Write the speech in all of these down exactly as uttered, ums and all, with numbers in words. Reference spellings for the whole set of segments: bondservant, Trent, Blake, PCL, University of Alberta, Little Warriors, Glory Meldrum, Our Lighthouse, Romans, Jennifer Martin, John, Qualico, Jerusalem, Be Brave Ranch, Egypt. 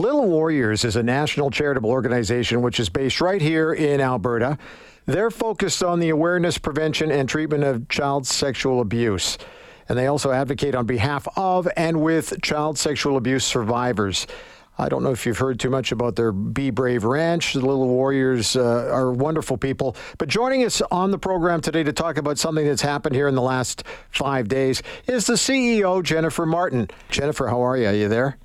Little Warriors is a national charitable organization which is based right here in Alberta. They're focused on the awareness, prevention, and treatment of child sexual abuse. And they also advocate on behalf of and with child sexual abuse survivors. I don't know if you've heard too much about their Be Brave Ranch. The Little Warriors uh, are wonderful people. But joining us on the program today to talk about something that's happened here in the last five days is the C E O, Jennifer Martin. Jennifer, how are you? Are you there?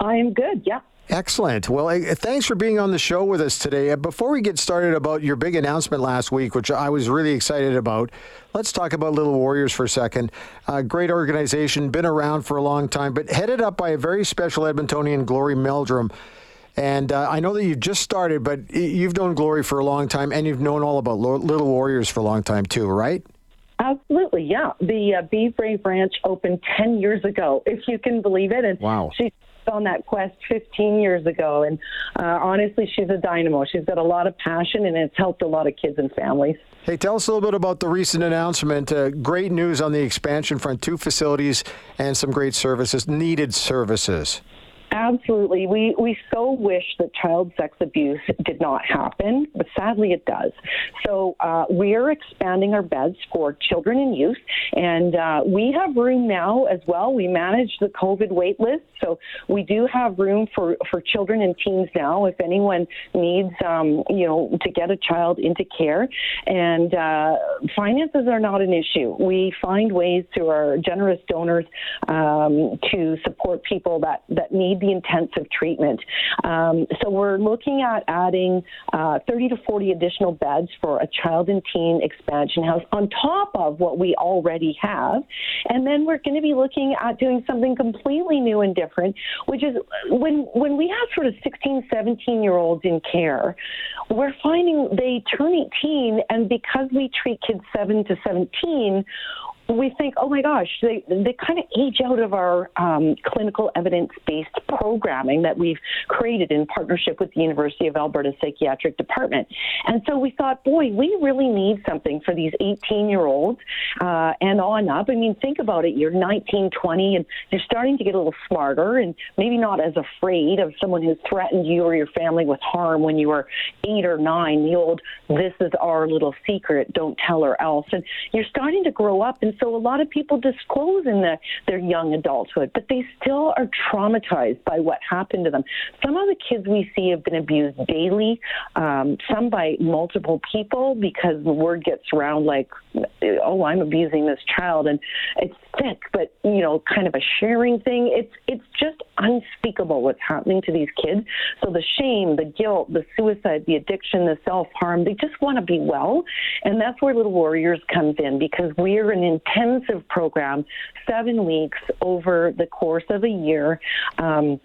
I am good, yeah. Excellent. Well, thanks for being on the show with us today. Before we get started about your big announcement last week, which I was really excited about, let's talk about Little Warriors for a second. Uh, great organization, been around for a long time, but headed up by a very special Edmontonian, Glory Meldrum. And uh, I know that you've just started, but you've known Glory for a long time, and you've known all about Little Warriors for a long time too, right? Absolutely, yeah. The uh, Be Brave Ranch opened ten years ago, if you can believe it. And wow. She- on that quest fifteen years ago, and uh, honestly, she's a dynamo. She's got a lot of passion, and it's helped a lot of kids and families. Hey, tell us a little bit about the recent announcement. Uh, great news on the expansion front, two facilities and some great services, needed services. Absolutely. We we so wish that child sex abuse did not happen, but sadly it does. So uh, we're expanding our beds for children and youth, and uh, we have room now as well. We manage the COVID wait list, so we do have room for, for children and teens now if anyone needs, um, you know, to get a child into care. And uh, finances are not an issue. We find ways through our generous donors um, to support people that, that need the intensive treatment. Um, so we're looking at adding uh, thirty to forty additional beds for a child and teen expansion house on top of what we already have. And then we're going to be looking at doing something completely new and different, which is when, when we have sort of sixteen, seventeen-year-olds in care, we're finding they turn eighteen, and because we treat kids seven to seventeen, we think, oh my gosh, they they kind of age out of our um, clinical evidence-based programming that we've created in partnership with the University of Alberta Psychiatric Department. And so we thought, boy, we really need something for these eighteen-year-olds uh, and on up. I mean, think about it. You're nineteen, twenty, and you're starting to get a little smarter and maybe not as afraid of someone who's threatened you or your family with harm when you were eight or nine, the old, this is our little secret, don't tell her else. And you're starting to grow up, and so a lot of people disclose in the, their young adulthood, but they still are traumatized by what happened to them. Some of the kids we see have been abused daily, um, some by multiple people, because the word gets around like, oh, I'm abusing this child, and it's sick, but, you know, kind of a sharing thing. It's it's just unspeakable what's happening to these kids. So the shame, the guilt, the suicide, the addiction, the self-harm, they just want to be well, and that's where Little Warriors comes in, because we're an intensive program, seven weeks over the course of a year. Um,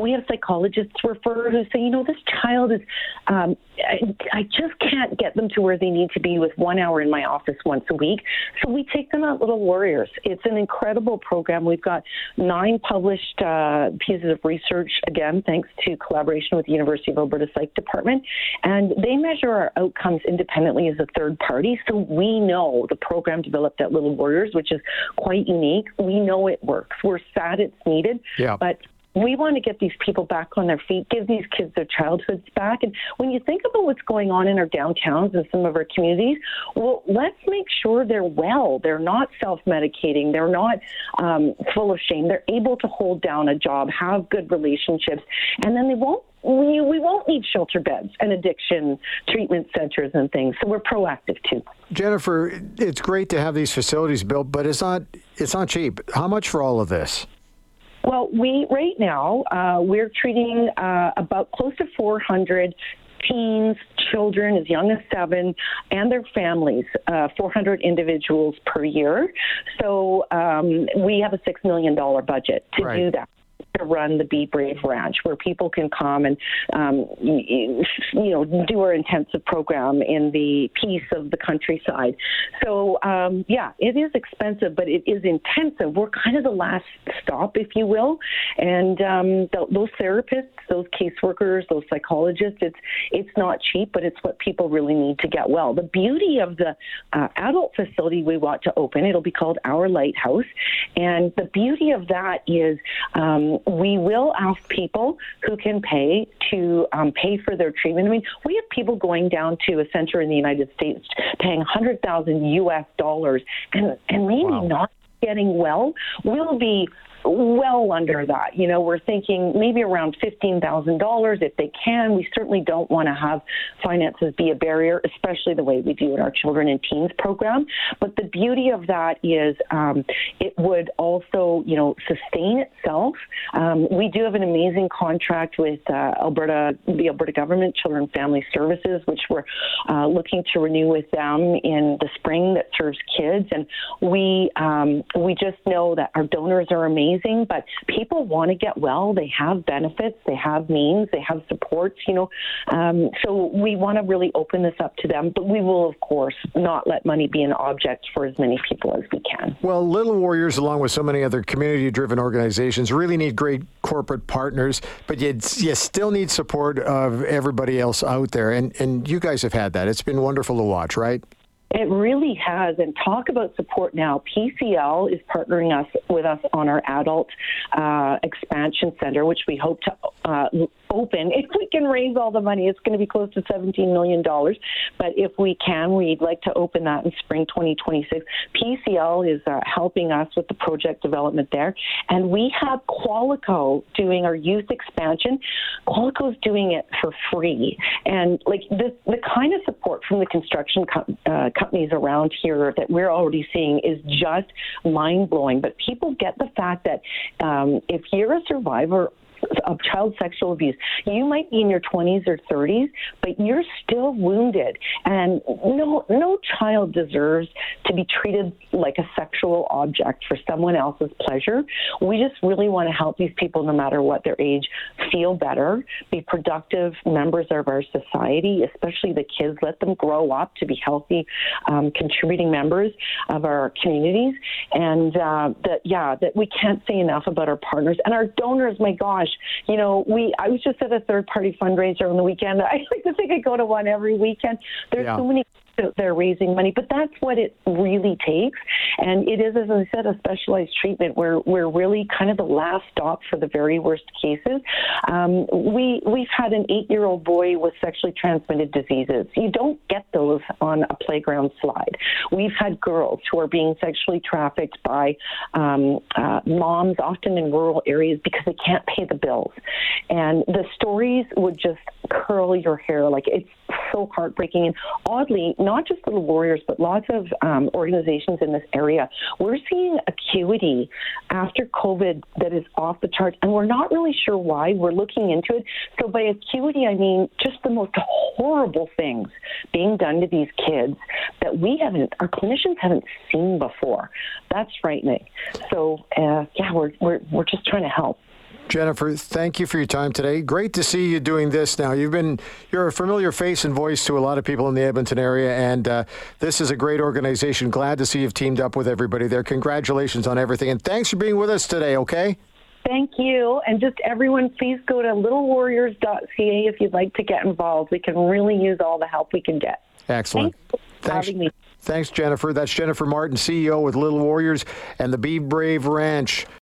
we have psychologists refer who say, you know, this child is, um, I, I just can't get them to where they need to be with one hour in my office once a week. So we take them out Little Warriors. It's an incredible program. We've got nine published uh, pieces of research, again, thanks to collaboration with the University of Alberta Psych Department. And they measure our outcomes independently as a third party. So we know the program developed at Little Warriors, which is quite unique. We know it works. We're sad it's needed, yeah. but we want to get these people back on their feet, give these kids their childhoods back. And when you think about what's going on in our downtowns and some of our communities, well, let's make sure they're well. They're not self-medicating. They're not um, full of shame. They're able to hold down a job, have good relationships, and then they won't. We, we won't need shelter beds and addiction treatment centers and things. So we're proactive too. Jennifer, it's great to have these facilities built, but it's not it's not cheap. How much for all of this? Well, we right now uh, we're treating uh, about close to four hundred teens, children as young as seven, and their families, uh, four hundred individuals per year. So um, we have a six million dollars budget to right. do that. To run the Be Brave Ranch, where people can come and, um, you know, do our intensive program in the peace of the countryside. So, um, yeah, it is expensive, but it is intensive. We're kind of the last stop, if you will. And um, th- those therapists, those caseworkers, those psychologists, it's it's not cheap, but it's what people really need to get well. The beauty of the uh, adult facility we want to open, it'll be called Our Lighthouse. And the beauty of that is um, we will ask people who can pay to um, pay for their treatment. I mean, we have people going down to a center in the United States paying one hundred thousand U S dollars, and, and maybe wow. not getting well. We'll be well under that. You know, we're thinking maybe around fifteen thousand dollars if they can. We certainly don't want to have finances be a barrier, especially the way we do in our children and teens program. But the beauty of that is um, it would also, you know, sustain itself. Um, we do have an amazing contract with uh, Alberta, the Alberta government, Children and Family Services, which we're uh, looking to renew with them in the spring, that serves kids. And we, um, we just know that our donors are amazing. But people want to get well. They have benefits, they have means, they have supports, you know. Um, so we want to really open this up to them. But we will, of course, not let money be an object for as many people as we can. Well, Little Warriors, along with so many other community-driven organizations, really need great corporate partners. But you, you still need support of everybody else out there. And, and you guys have had that. It's been wonderful to watch, right? It really has. And talk about support now. P C L is partnering us with us on our adult uh, expansion center, which we hope to uh, open. If we can raise all the money, it's going to be close to seventeen million dollars. But if we can, we'd like to open that in spring twenty twenty-six. P C L is uh, helping us with the project development there. And we have Qualico doing our youth expansion. Qualico's doing it for free. And like this, the kind of support from the construction company, uh, companies around here that we're already seeing is just mind-blowing. But people get the fact that um, if you're a survivor of child sexual abuse, you might be in your twenties or thirties, but you're still wounded. And no no child deserves to be treated like a sexual object for someone else's pleasure. We just really want to help these people, no matter what their age, feel better, be productive members of our society, especially the kids. Let them grow up to be healthy, um, contributing members of our communities. And uh, that, yeah, that we can't say enough about our partners and our donors. My gosh. You know, we I was just at a third-party fundraiser on the weekend. I like to think I go to one every weekend. There's yeah. so many out there raising money, but that's what it really takes. And it is, as I said, a specialized treatment where we're really kind of the last stop for the very worst cases. Um, we, we've had an eight-year-old boy with sexually transmitted diseases. You don't get those on a playground slide. We've had girls who are being sexually trafficked by um, uh, moms, often in rural areas, because they can't pay the bills. And the stories would just curl your hair. Like, it's so heartbreaking. And oddly, not just Little Warriors, but lots of um, organizations in this area, we're seeing acuity after COVID that is off the charts, and we're not really sure why. We're looking into it. So by acuity, I mean just the most horrible things being done to these kids that we haven't, our clinicians haven't seen before. That's frightening. So uh, yeah, we're we're we're just trying to help. Jennifer, thank you for your time today. Great to see you doing this now. You've been, you're a familiar face and voice to a lot of people in the Edmonton area, and uh, this is a great organization. Glad to see you've teamed up with everybody there. Congratulations on everything, and thanks for being with us today, okay? Thank you. And just everyone, please go to little warriors dot c a if you'd like to get involved. We can really use all the help we can get. Excellent. Thanks for thanks. having me. Thanks, Jennifer. That's Jennifer Martin, C E O with Little Warriors and the Be Brave Ranch.